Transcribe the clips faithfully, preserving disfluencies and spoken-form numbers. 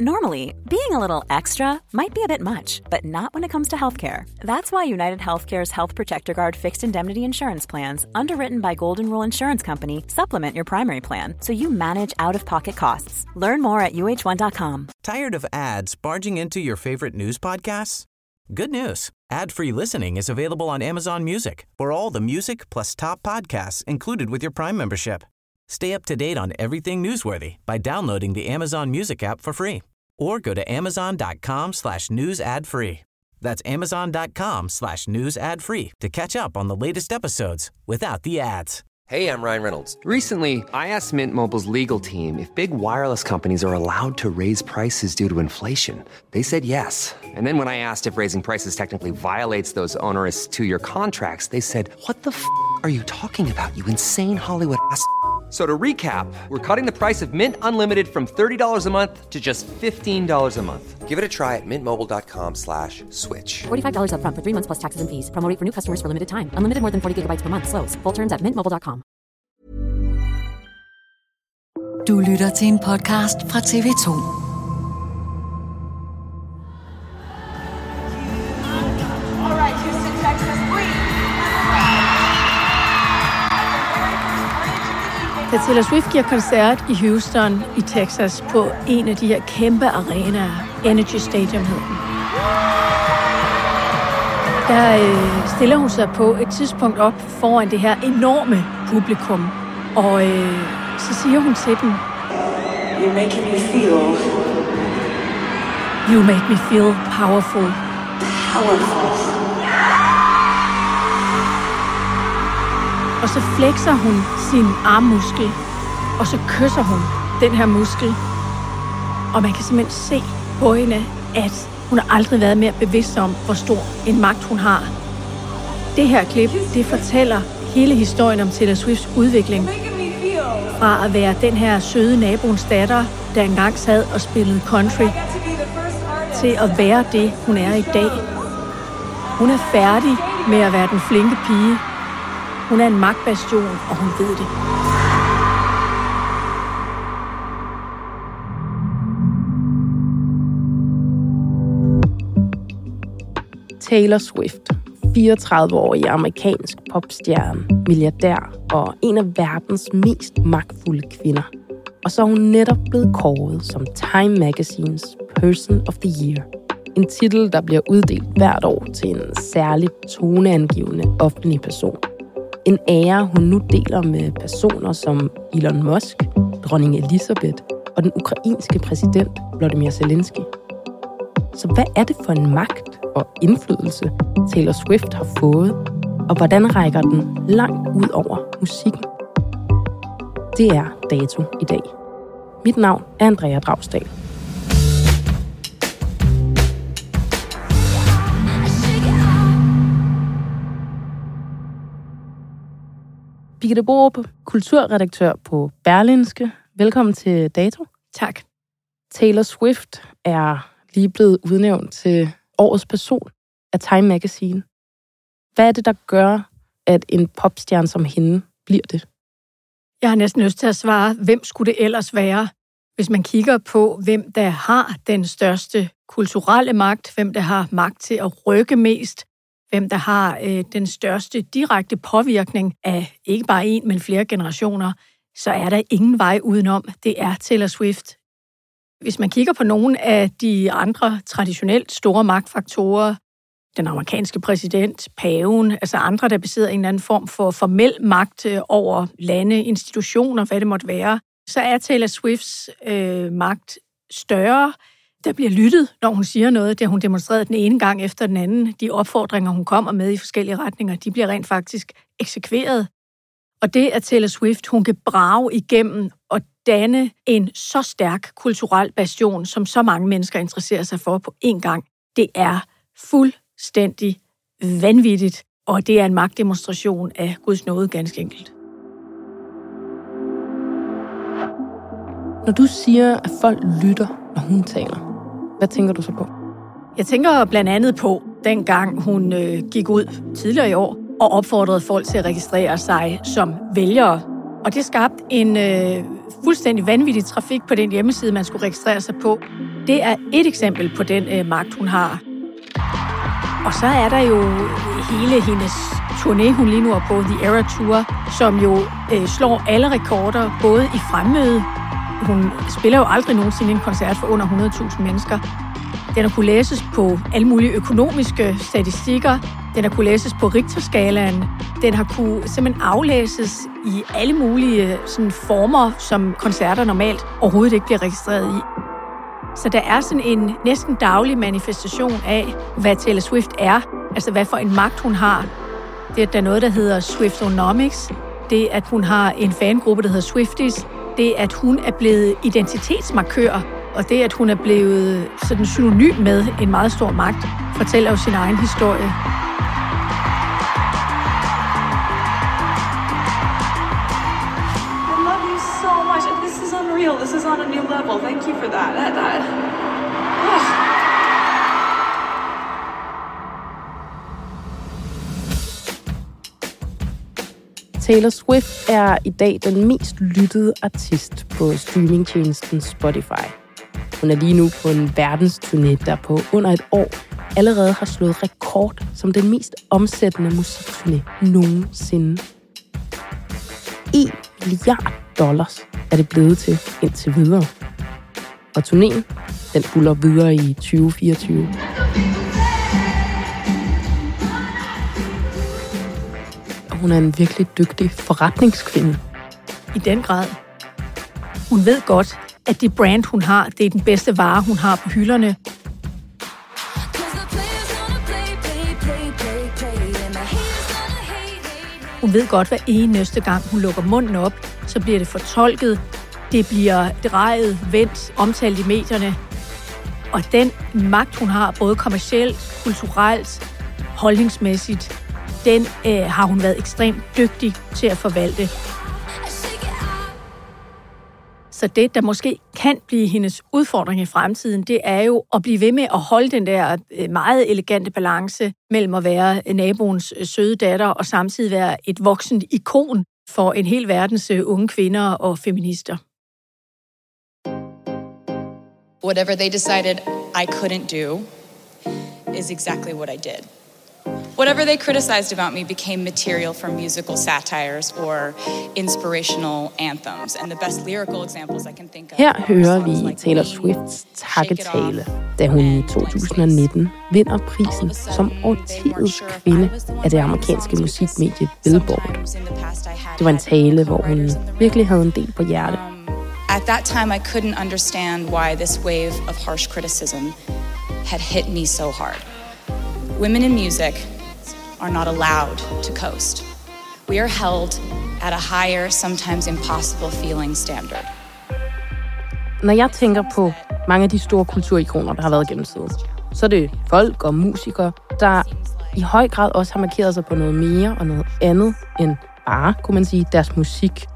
Normally, being a little extra might be a bit much, but not when it comes to healthcare. That's why United Healthcare's Health Protector Guard fixed indemnity insurance plans, underwritten by Golden Rule Insurance Company, supplement your primary plan so you manage out-of-pocket costs. Learn more at U H one dot com. Tired of ads barging into your favorite news podcasts? Good news. Ad-free listening is available on Amazon Music for all the music plus top podcasts included with your Prime membership. Stay up to date on everything newsworthy by downloading the Amazon Music app for free or go to amazon.com slash news ad free. That's amazon.com slash news ad free to catch up on the latest episodes without the ads. Hey, I'm Ryan Reynolds. Recently, I asked Mint Mobile's legal team if big wireless companies are allowed to raise prices due to inflation. They said yes. And then when I asked if raising prices technically violates those onerous two-year contracts, they said, what the f*** are you talking about, you insane Hollywood ass f- So to recap, we're cutting the price of Mint Unlimited from thirty dollars a month to just fifteen dollars a month. Give it a try at mintmobile.com slash switch. forty-five dollars up front for three months plus taxes and fees. Promo rate for new customers for limited time. Unlimited more than forty gigabytes per month. Slows full terms at mint mobile punktum com. Du lytter til en podcast fra T V to. Da Taylor Swift giver koncert i Houston i Texas på en af de her kæmpe arenaer, Energy Stadium hedder den, der øh, stiller hun sig på et tidspunkt op foran det her enorme publikum, og øh, så siger hun til dem, You make me feel. You make me feel powerful. Powerful. Og så flexer hun sin armmuskel, og så kysser hun den her muskel. Og man kan simpelthen se på hende, at hun har aldrig været mere bevidst om, hvor stor en magt hun har. Det her klip, det fortæller hele historien om Taylor Swifts udvikling. Fra at være den her søde naboens datter, der engang sad og spillede country, til at være det, hun er i dag. Hun er færdig med at være den flinke pige. Hun er en magtbastion, og hun ved det. Taylor Swift, fireogtredive-årig amerikansk popstjerne, milliardær og en af verdens mest magtfulde kvinder. Og så er hun netop blevet kåret som Time Magazines Person of the Year. En titel, der bliver uddelt hvert år til en særligt toneangivende offentlig person. En ære, hun nu deler med personer som Elon Musk, dronning Elizabeth og den ukrainske præsident Volodymyr Zelensky. Så hvad er det for en magt og indflydelse, Taylor Swift har fået, og hvordan rækker den langt ud over musikken? Det er Dato i dag. Mit navn er Andrea Dragsdahl. Birgitte Borup, kulturredaktør på Berlingske. Velkommen til Dato. Tak. Taylor Swift er lige blevet udnævnt til årets person af Time Magazine. Hvad er det, der gør, at en popstjerne som hende bliver det? Jeg har næsten lyst til at svare, hvem skulle det ellers være? Hvis man kigger på, hvem der har den største kulturelle magt, hvem der har magt til at rykke mest, hvem der har øh, den største direkte påvirkning af ikke bare en, men flere generationer, så er der ingen vej udenom. Det er Taylor Swift. Hvis man kigger på nogle af de andre traditionelt store magtfaktorer, den amerikanske præsident, paven, altså andre, der besidder en eller anden form for formel magt over lande, institutioner, hvad det måtte være, så er Taylor Swifts øh, magt større. Der bliver lyttet, når hun siger noget. Det har hun demonstreret den ene gang efter den anden. De opfordringer, hun kommer med i forskellige retninger, de bliver rent faktisk eksekveret. Og det er Taylor Swift, hun kan brage igennem og danne en så stærk kulturel bastion, som så mange mennesker interesserer sig for på én gang. Det er fuldstændig vanvittigt, og det er en magtdemonstration af Guds nåde ganske enkelt. Når du siger, at folk lytter, når hun taler, hvad tænker du så på? Jeg tænker blandt andet på, dengang hun øh, gik ud tidligere i år og opfordrede folk til at registrere sig som vælgere. Og det skabte en øh, fuldstændig vanvittig trafik på den hjemmeside, man skulle registrere sig på. Det er et eksempel på den øh, magt, hun har. Og så er der jo hele hendes turné, hun lige nu er på, The Era Tour, som jo øh, slår alle rekorder, både i fremmøde. Hun spiller jo aldrig nogensinde en koncert for under hundrede tusind mennesker. Den har kunne læses på alle mulige økonomiske statistikker. Den har kunne læses på Richterskalaen. Den har kunne simpelthen aflæses i alle mulige sådan, former, som koncerter normalt overhovedet ikke bliver registreret i. Så der er sådan en næsten daglig manifestation af, hvad Taylor Swift er. Altså, hvad for en magt hun har. Det er der noget, der hedder Swiftonomics. Det, at hun har en fangruppe, der hedder Swifties. Det, at hun er blevet identitetsmarkør. Og det, at hun er blevet sådan synonym med en meget stor magt, fortæller jo sin egen historie. I love you so much. And this is unreal. This is on a new level. Thank you for that. that, that. Oh. Taylor Swift er i dag den mest lyttede artist på streamingtjenesten Spotify. Hun er lige nu på en verdensturné, der på under et år allerede har slået rekord som den mest omsættende musikturné nogensinde. En milliard dollars er det blevet til indtil videre. Og turnéen, den buller videre i tyve fireogtyve. Og hun er en virkelig dygtig forretningskvinde. I den grad. Hun ved godt, at det brand, hun har, det er den bedste vare, hun har på hylderne. Hun ved godt, hver eneste gang, hun lukker munden op, så bliver det fortolket, det bliver drejet, vendt, omtalt i medierne. Og den magt, hun har, både kommercielt, kulturelt, holdningsmæssigt, den øh, har hun været ekstremt dygtig til at forvalte. Så det, der måske kan blive hendes udfordring i fremtiden, det er jo at blive ved med at holde den der meget elegante balance mellem at være naboens søde datter og samtidig være et voksent ikon for en hel verdens unge kvinder og feminister. Whatever they decided I couldn't do is exactly what I did. Whatever they criticized about me became material for musical satires or inspirational anthems. And the best lyrical examples I can think of. Her hører vi Taylor Swifts takketale, da hun i to tusind nitten vinder prisen som årtiets kvinde af det amerikanske musikmedie Billboard. Det var en tale, hvor hun virkelig havde en del på hjertet. At that time I couldn't understand why this wave of harsh criticism had hit me so hard. Women in music are not allowed to coast. We are held at a higher, sometimes impossible feeling standard. Når jeg tænker på mange af de store kulturikoner, der har været gennem tiden, så er det folk og musikere, der i høj grad også har markeret sig på noget mere og noget andet end bare, kunne man sige, deres musik.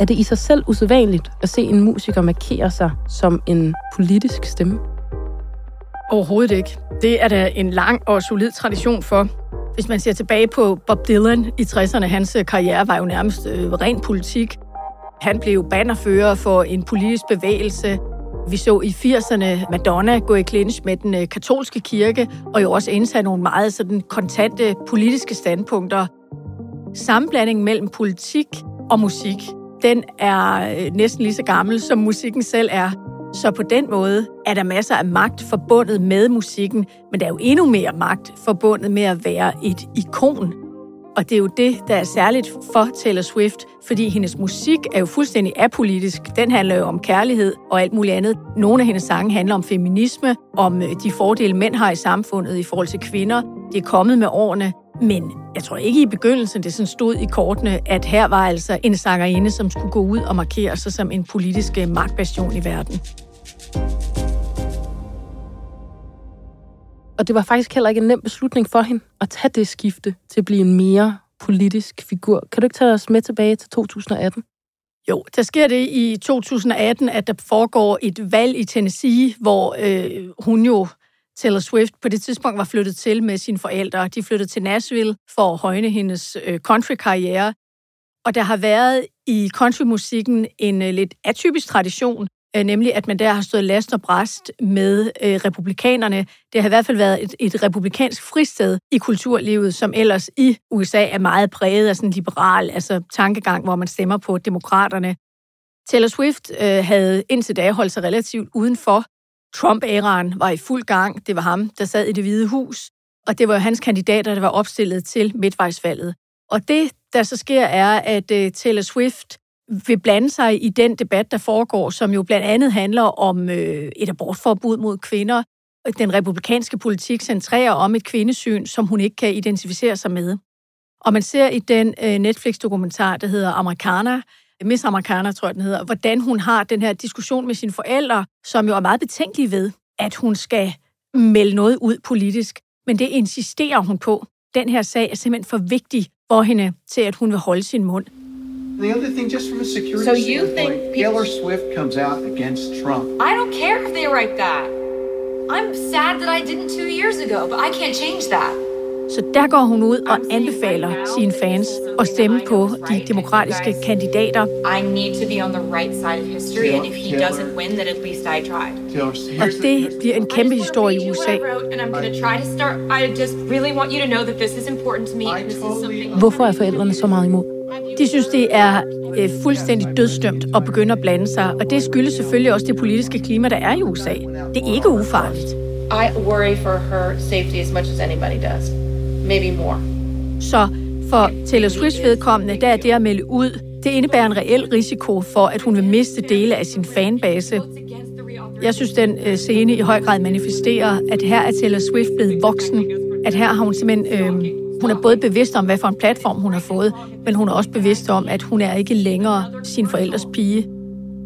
Er det i sig selv usædvanligt at se en musiker markere sig som en politisk stemme? Overhovedet ikke. Det er der en lang og solid tradition for. Hvis man ser tilbage på Bob Dylan i tresserne, hans karriere var jo nærmest øh, ren politik. Han blev bannerfører for en politisk bevægelse. Vi så i firserne Madonna gå i clinch med den øh, katolske kirke, og jo også indtage nogle meget sådan, kontante politiske standpunkter. Sammenblandingen mellem politik og musik, den er øh, næsten lige så gammel, som musikken selv er. Så på den måde er der masser af magt forbundet med musikken, men der er jo endnu mere magt forbundet med at være et ikon. Og det er jo det, der er særligt for Taylor Swift, fordi hendes musik er jo fuldstændig apolitisk. Den handler jo om kærlighed og alt muligt andet. Nogle af hendes sange handler om feminisme, om de fordele, mænd har i samfundet i forhold til kvinder. Det er kommet med årene, men jeg tror ikke i begyndelsen, det sådan stod i kortene, at her var altså en sangerinde, som skulle gå ud og markere sig som en politisk magtbastion i verden. Og det var faktisk heller ikke en nem beslutning for hende at tage det skifte til at blive en mere politisk figur. Kan du ikke tage os med tilbage til to tusind atten? Jo, der sker det i to tusind atten, at der foregår et valg i Tennessee, hvor øh, hun jo, Taylor Swift, på det tidspunkt var flyttet til med sine forældre. De flyttede til Nashville for at højne hendes øh, country-karriere. Og der har været i countrymusikken en uh, lidt atypisk tradition, uh, nemlig at man der har stået last og bræst med uh, republikanerne. Det har i hvert fald været et, et republikansk fristed i kulturlivet, som ellers i U S A er meget præget af sådan liberal altså tankegang, hvor man stemmer på demokraterne. Taylor Swift uh, havde indtil da holdt sig relativt udenfor. Trump-æraen var i fuld gang. Det var ham, der sad i Det Hvide Hus, og det var hans kandidater, der var opstillet til midtvejsvalget. Og det, der så sker, er, at uh, Taylor Swift vil blande sig i den debat, der foregår, som jo blandt andet handler om uh, et abortforbud mod kvinder. Den republikanske politik centrerer om et kvindesyn, som hun ikke kan identificere sig med. Og man ser i den uh, Netflix-dokumentar, der hedder Americana, Miss Americana, tror jeg, den hedder, hvordan hun har den her diskussion med sine forældre, som jo er meget betænkelige ved, at hun skal melde noget ud politisk. Men det insisterer hun på. Den her sag er simpelthen for vigtig for hende til, at hun vil holde sin mund. The other thing, just from a security so you think people... Taylor Swift comes out against Trump. I don't care if they write that. I'm sad that I didn't two years ago, but I can't change that. Så der går hun ud og anbefaler sine fans at stemme på de demokratiske kandidater. I need to be on the right side of history, and if he doesn't win, then at least I tried. Og det bliver en kæmpe historie i U S A. Hvorfor er forældrene så meget imod? De synes, det er fuldstændig dødsdømt at begynde at blande sig, og det skyldes selvfølgelig også det politiske klima, der er i U S A. Det er ikke ufarligt. I worry for her safety as much as anybody does. Maybe more. Så for Taylor Swift's vedkommende, der er det at melde ud, det indebærer en reel risiko for, at hun vil miste dele af sin fanbase. Jeg synes, den scene i høj grad manifesterer, at her er Taylor Swift blevet voksen. At her har hun simpelthen, øh, hun er både bevidst om, hvad for en platform hun har fået, men hun er også bevidst om, at hun er ikke længere sin forældres pige.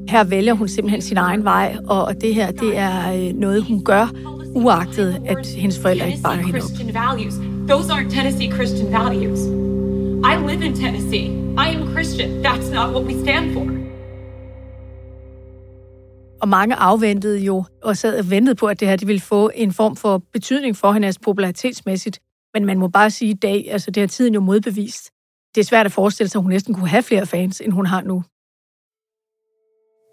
Her vælger hun simpelthen sin egen vej, og det her, det er noget, hun gør, uagtet, at hendes forældre ikke bakker hende op. Those aren't Tennessee Christian values. I live in Tennessee. I am Christian. That's not what we stand for. Og mange afventede jo og sad og ventede på, at det her det ville få en form for betydning for hende altså popularitetsmæssigt. Men man må bare sige i dag, altså det har tiden jo modbevist. Det er svært at forestille sig, at hun næsten kunne have flere fans, end hun har nu.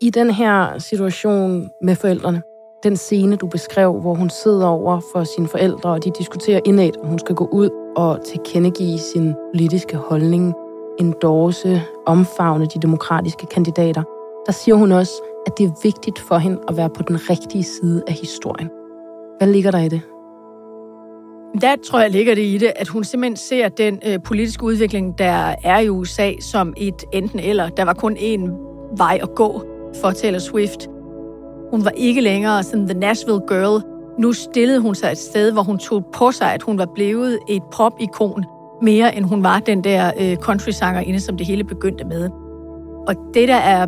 I den her situation med forældrene, den scene, du beskrev, hvor hun sidder over for sine forældre, og de diskuterer indad, om hun skal gå ud og tilkendegive sin politiske holdning, endorse, omfavne de demokratiske kandidater, der siger hun også, at det er vigtigt for hende at være på den rigtige side af historien. Hvad ligger der i det? Der tror jeg ligger det i det, at hun simpelthen ser den øh, politiske udvikling, der er i U S A, som et enten eller. Der var kun én vej at gå for Taylor Swift. Hun var ikke længere sådan the Nashville Girl. Nu stillede hun sig et sted, hvor hun tog på sig, at hun var blevet et pop-ikon mere, end hun var den der øh, country-sangerinde, som det hele begyndte med. Og det, der er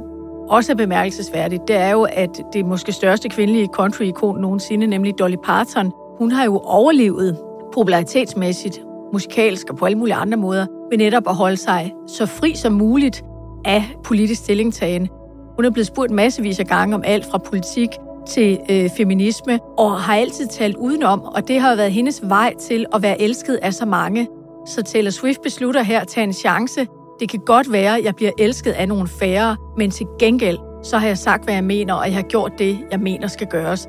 også bemærkelsesværdigt, det er jo, at det måske største kvindelige country-ikon nogensinde, nemlig Dolly Parton, hun har jo overlevet popularitetsmæssigt, musikalsk og på alle mulige andre måder, ved netop at holde sig så fri som muligt af politisk stillingtagen. Hun er blevet spurgt massevis af gange om alt fra politik til øh, feminisme, og har altid talt udenom, og det har været hendes vej til at være elsket af så mange. Så Taylor Swift beslutter her at tage en chance. Det kan godt være, at jeg bliver elsket af nogle færre, men til gengæld, så har jeg sagt, hvad jeg mener, og jeg har gjort det, jeg mener skal gøres.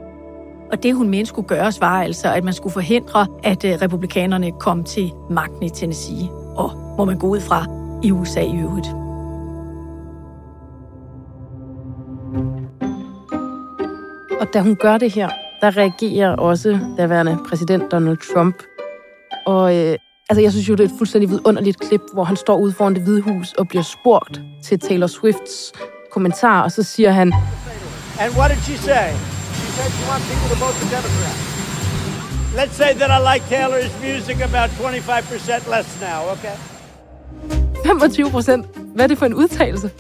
Og det, hun mente skulle gøres, var altså, at man skulle forhindre, at øh, republikanerne kom til magten i Tennessee, og må man gå ud fra i U S A i øvrigt. Og da hun gør det her, der reagerer også daværende præsident Donald Trump. Og øh, altså, jeg synes jo, det er et fuldstændig vidunderligt klip, hvor han står ude foran Det Hvide Hus og bliver spurgt til Taylor Swifts kommentar, og så siger han... And what did she say? She said she wants people to vote for Democrats. Let's say that I like Taylor's music about twenty-five percent less now, okay? femogtyve procent? Hvad er det for en udtalelse?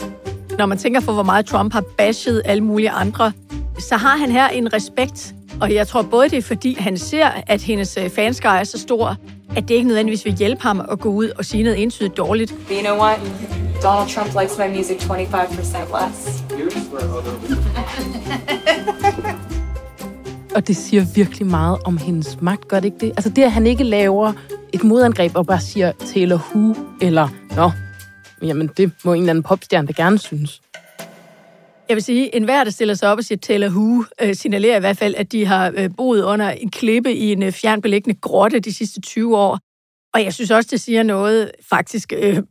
Når man tænker på, hvor meget Trump har bashed alle mulige andre, så har han her en respekt, og jeg tror både det er, fordi han ser, at hendes fanskare er så stor, at det ikke nødvendigvis vil hjælpe ham at gå ud og sige noget entydigt dårligt. You know what? Donald Trump likes my music twenty-five percent less. Og det siger virkelig meget om hendes magt, gør det ikke det? Altså det, at han ikke laver et modangreb og bare siger Taylor who, eller nå, jamen det må en eller anden popstjerne der gerne synes. Jeg vil sige, at enhver, der stiller sig op og siger Taylor Who, signalerer i hvert fald, at de har boet under en klippe i en fjernbeliggende grotte de sidste tyve år. Og jeg synes også, det siger noget faktisk øh,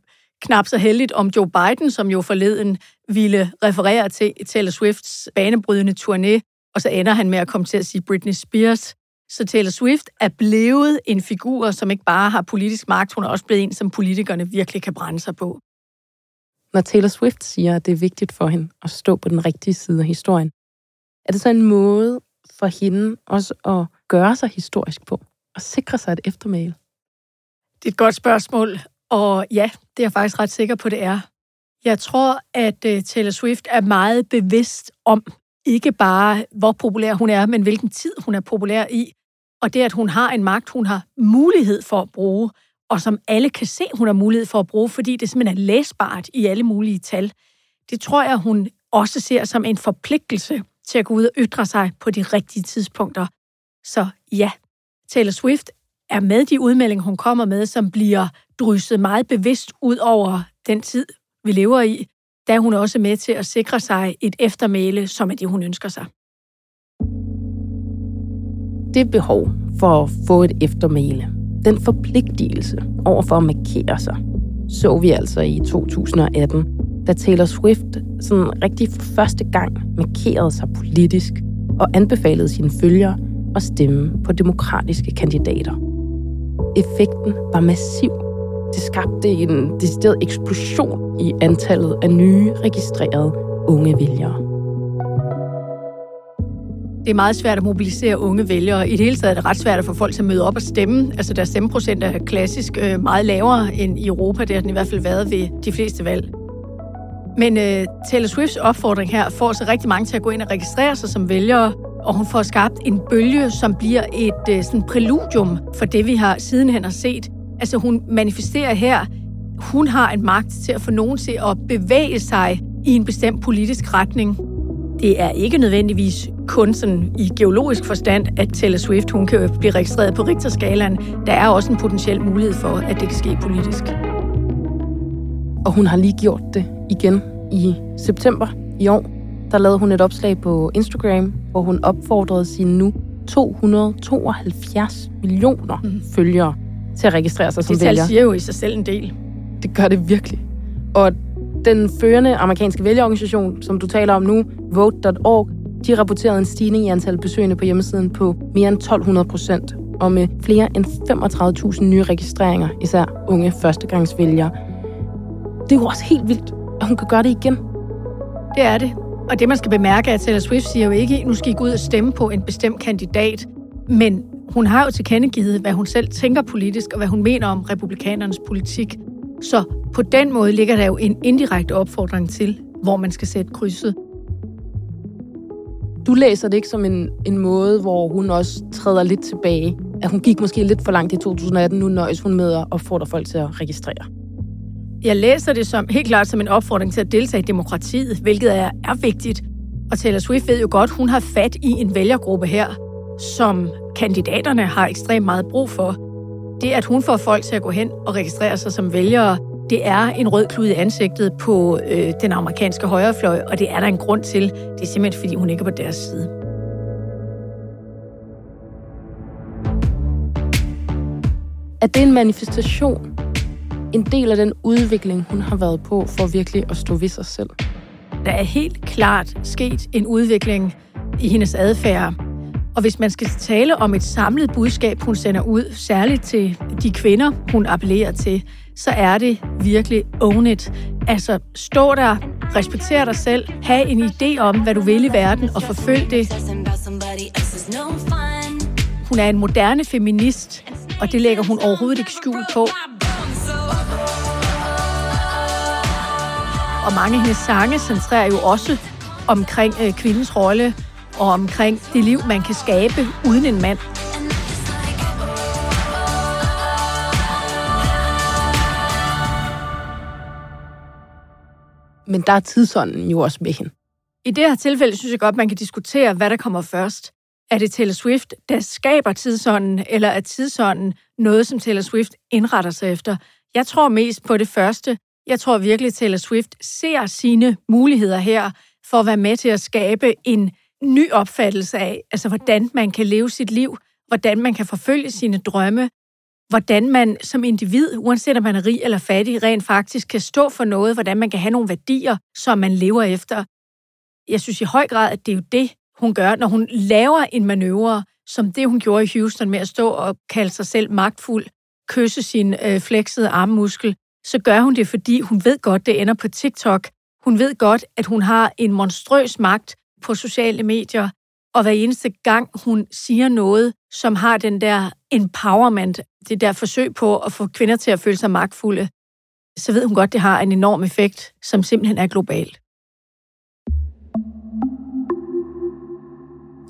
knap så heldigt om Joe Biden, som jo forleden ville referere til Taylor Swifts banebrydende turné, og så ender han med at komme til at sige Britney Spears. Så Taylor Swift er blevet en figur, som ikke bare har politisk magt, hun er også blevet en, som politikerne virkelig kan brænde sig på. Når Taylor Swift siger, at det er vigtigt for hende at stå på den rigtige side af historien, er det så en måde for hende også at gøre sig historisk på og sikre sig et eftermæle? Det er et godt spørgsmål, og ja, det er jeg faktisk ret sikker på, det er. Jeg tror, at Taylor Swift er meget bevidst om, ikke bare hvor populær hun er, men hvilken tid hun er populær i, og det, at hun har en magt, hun har mulighed for at bruge, og som alle kan se, hun har mulighed for at bruge, fordi det simpelthen er læsbart i alle mulige tal. Det tror jeg, hun også ser som en forpligtelse til at gå ud og ytre sig på de rigtige tidspunkter. Så ja, Taylor Swift er med de udmeldinger, hun kommer med, som bliver drysset meget bevidst ud over den tid, vi lever i, da hun også er med til at sikre sig et eftermæle, som er det, hun ønsker sig. Det behov for at få et eftermæle, den forpligtelse over for at markere sig, så vi altså i to tusind og atten, da Taylor Swift sådan rigtig for første gang markerede sig politisk og anbefalede sine følgere at stemme på demokratiske kandidater. Effekten var massiv. Det skabte en decideret eksplosion i antallet af nye registrerede unge vælgere. Det er meget svært at mobilisere unge vælgere. I det hele taget er det ret svært at få folk til at møde op og stemme. Altså deres stemmeprocent er klassisk øh, meget lavere end i Europa. Det har den i hvert fald været ved de fleste valg. Men øh, Taylor Swifts opfordring her får så rigtig mange til at gå ind og registrere sig som vælgere, og hun får skabt en bølge, som bliver et øh, sådan præludium for det, vi har sidenhen har set. Altså hun manifesterer her, hun har en magt til at få nogen til at bevæge sig i en bestemt politisk retning. Det er ikke nødvendigvis kun sådan i geologisk forstand, at Taylor Swift hun kan blive registreret på Richterskalaen. Der er også en potentiel mulighed for, at det kan ske politisk. Og hun har lige gjort det igen i september i år. Der lavede hun et opslag på Instagram, hvor hun opfordrede sine nu to hundrede og tooghalvfjerds millioner mm. følgere til at registrere sig som vælger. Det tal siger jo i sig selv en del. Det gør det virkelig. Og den førende amerikanske vælgerorganisation, som du taler om nu, Vote punktum org, de rapporterede en stigning i antallet besøgende på hjemmesiden på mere end tolv hundrede procent, og med flere end femogtredive tusind nye registreringer, især unge førstegangsvælgere. Det er jo også helt vildt, at hun kan gøre det igen. Det er det. Og det, man skal bemærke, er, at Taylor Swift siger jo ikke, nu skal I gå ud og stemme på en bestemt kandidat, men hun har jo tilkendegivet, hvad hun selv tænker politisk, og hvad hun mener om republikanernes politik. Så på den måde ligger der jo en indirekte opfordring til, hvor man skal sætte krydset. Du læser det ikke som en, en måde, hvor hun også træder lidt tilbage. At hun gik måske lidt for langt i to tusind og atten, nu nøjes hun med at opfordre folk til at registrere. Jeg læser det som, helt klart som en opfordring til at deltage i demokratiet, hvilket er, er vigtigt. Og Taylor Swift ved jo godt, hun har fat i en vælgergruppe her, som kandidaterne har ekstremt meget brug for. Det, at hun får folk til at gå hen og registrere sig som vælgere, det er en rød klud i ansigtet på øh, den amerikanske højrefløj, og det er der en grund til. Det er simpelthen, fordi hun ikke er på deres side. Er det en manifestation? En del af den udvikling, hun har været på for virkelig at stå ved sig selv? Der er helt klart sket en udvikling i hendes adfærd. Og hvis man skal tale om et samlet budskab, hun sender ud, særligt til de kvinder, hun appellerer til, så er det virkelig own it. Altså, stå der, respekter dig selv, have en idé om, hvad du vil i verden, og forfølg det. Hun er en moderne feminist, og det lægger hun overhovedet ikke skjul på. Og mange af hendes sange centrerer jo også omkring øh, kvindens rolle, og omkring det liv, man kan skabe uden en mand. Men der er tidsånden jo også med hende. I det her tilfælde synes jeg godt, man kan diskutere, hvad der kommer først. Er det Taylor Swift, der skaber tidsånden, eller er tidsånden noget, som Taylor Swift indretter sig efter? Jeg tror mest på det første. Jeg tror virkelig, at Taylor Swift ser sine muligheder her for at være med til at skabe en ny opfattelse af, altså hvordan man kan leve sit liv, hvordan man kan forfølge sine drømme, hvordan man som individ, uanset om man er rig eller fattig, rent faktisk kan stå for noget, hvordan man kan have nogle værdier, som man lever efter. Jeg synes i høj grad, at det er jo det, hun gør, når hun laver en manøvre, som det, hun gjorde i Houston med at stå og kalde sig selv magtfuld, kysse sin øh, fleksede armmuskel, så gør hun det, fordi hun ved godt, det ender på TikTok. Hun ved godt, at hun har en monstrøs magt på sociale medier, og hver eneste gang, hun siger noget, som har den der empowerment, det der forsøg på at få kvinder til at føle sig magtfulde, så ved hun godt, det har en enorm effekt, som simpelthen er global.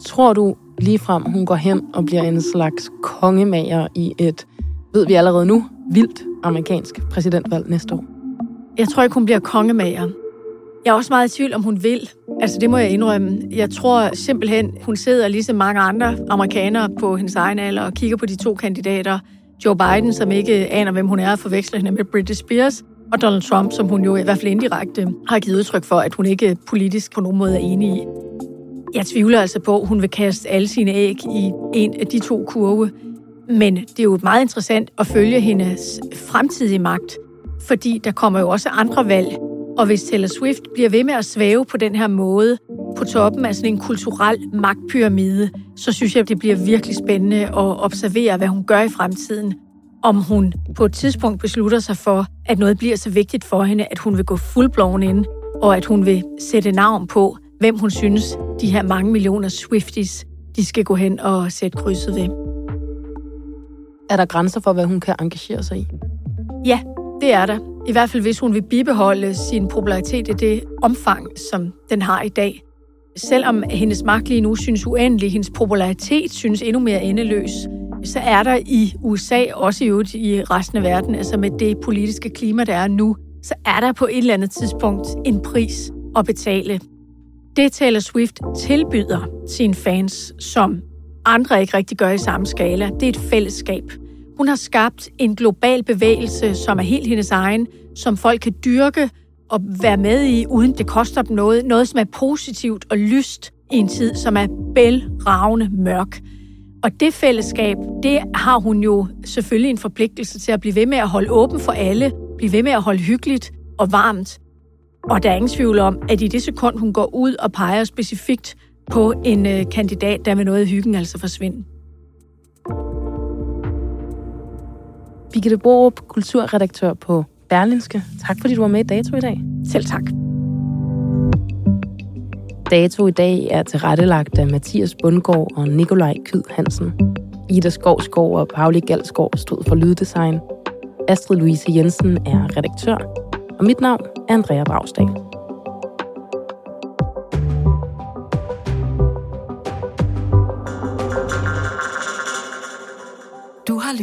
Tror du ligefrem, hun går hen og bliver en slags kongemager i et, ved vi allerede nu, vildt amerikansk præsidentvalg næste år? Jeg tror ikke, hun bliver kongemager. Jeg er også meget i tvivl, om hun vil. Altså, det må jeg indrømme. Jeg tror simpelthen, hun sidder ligesom mange andre amerikanere på hendes egen alder og kigger på de to kandidater. Joe Biden, som ikke aner, hvem hun er, og forveksler hende med Britney Spears, og Donald Trump, som hun jo i hvert fald indirekte har givet udtryk for, at hun ikke politisk på nogen måde er enig i. Jeg tvivler altså på, at hun vil kaste alle sine æg i en af de to kurve. Men det er jo meget interessant at følge hendes fremtidige magt, fordi der kommer jo også andre valg. Og hvis Taylor Swift bliver ved med at svæve på den her måde på toppen af sådan en kulturel magtpyramide, så synes jeg, at det bliver virkelig spændende at observere, hvad hun gør i fremtiden. Om hun på et tidspunkt beslutter sig for, at noget bliver så vigtigt for hende, at hun vil gå fuldblåen ind, og at hun vil sætte navn på, hvem hun synes, de her mange millioner Swifties, de skal gå hen og sætte krydset ved. Er der grænser for, hvad hun kan engagere sig i? Ja, det er der. I hvert fald, hvis hun vil bibeholde sin popularitet i det omfang, som den har i dag. Selvom hendes magt lige nu synes uendelig, hendes popularitet synes endnu mere endeløs, så er der i U S A, også i øvrigt i resten af verden, altså med det politiske klima, der er nu, så er der på et eller andet tidspunkt en pris at betale. Det Taylor Swift tilbyder sine fans, som andre ikke rigtig gør i samme skala, det er et fællesskab. Hun har skabt en global bevægelse, som er helt hendes egen, som folk kan dyrke og være med i, uden det koster dem noget. Noget, som er positivt og lyst i en tid, som er bælragende mørk. Og det fællesskab, det har hun jo selvfølgelig en forpligtelse til at blive ved med at holde åben for alle, blive ved med at holde hyggeligt og varmt. Og der er ingen tvivl om, at i det sekund, hun går ud og peger specifikt på en kandidat, der vil noget i hyggen altså forsvinde. Birgitte Borup, kulturredaktør på Berlingske. Tak fordi du var med i Dato i dag. Selv tak. Dato i dag er tilrettelagt af Mathias Bundgaard og Nikolai Kyed Hansen. Ida Skovsgaard og Pauli Galsgaard stod for lyddesign. Astrid Louise Jensen er redaktør. Og mit navn er Andrea Dragsdahl. Du har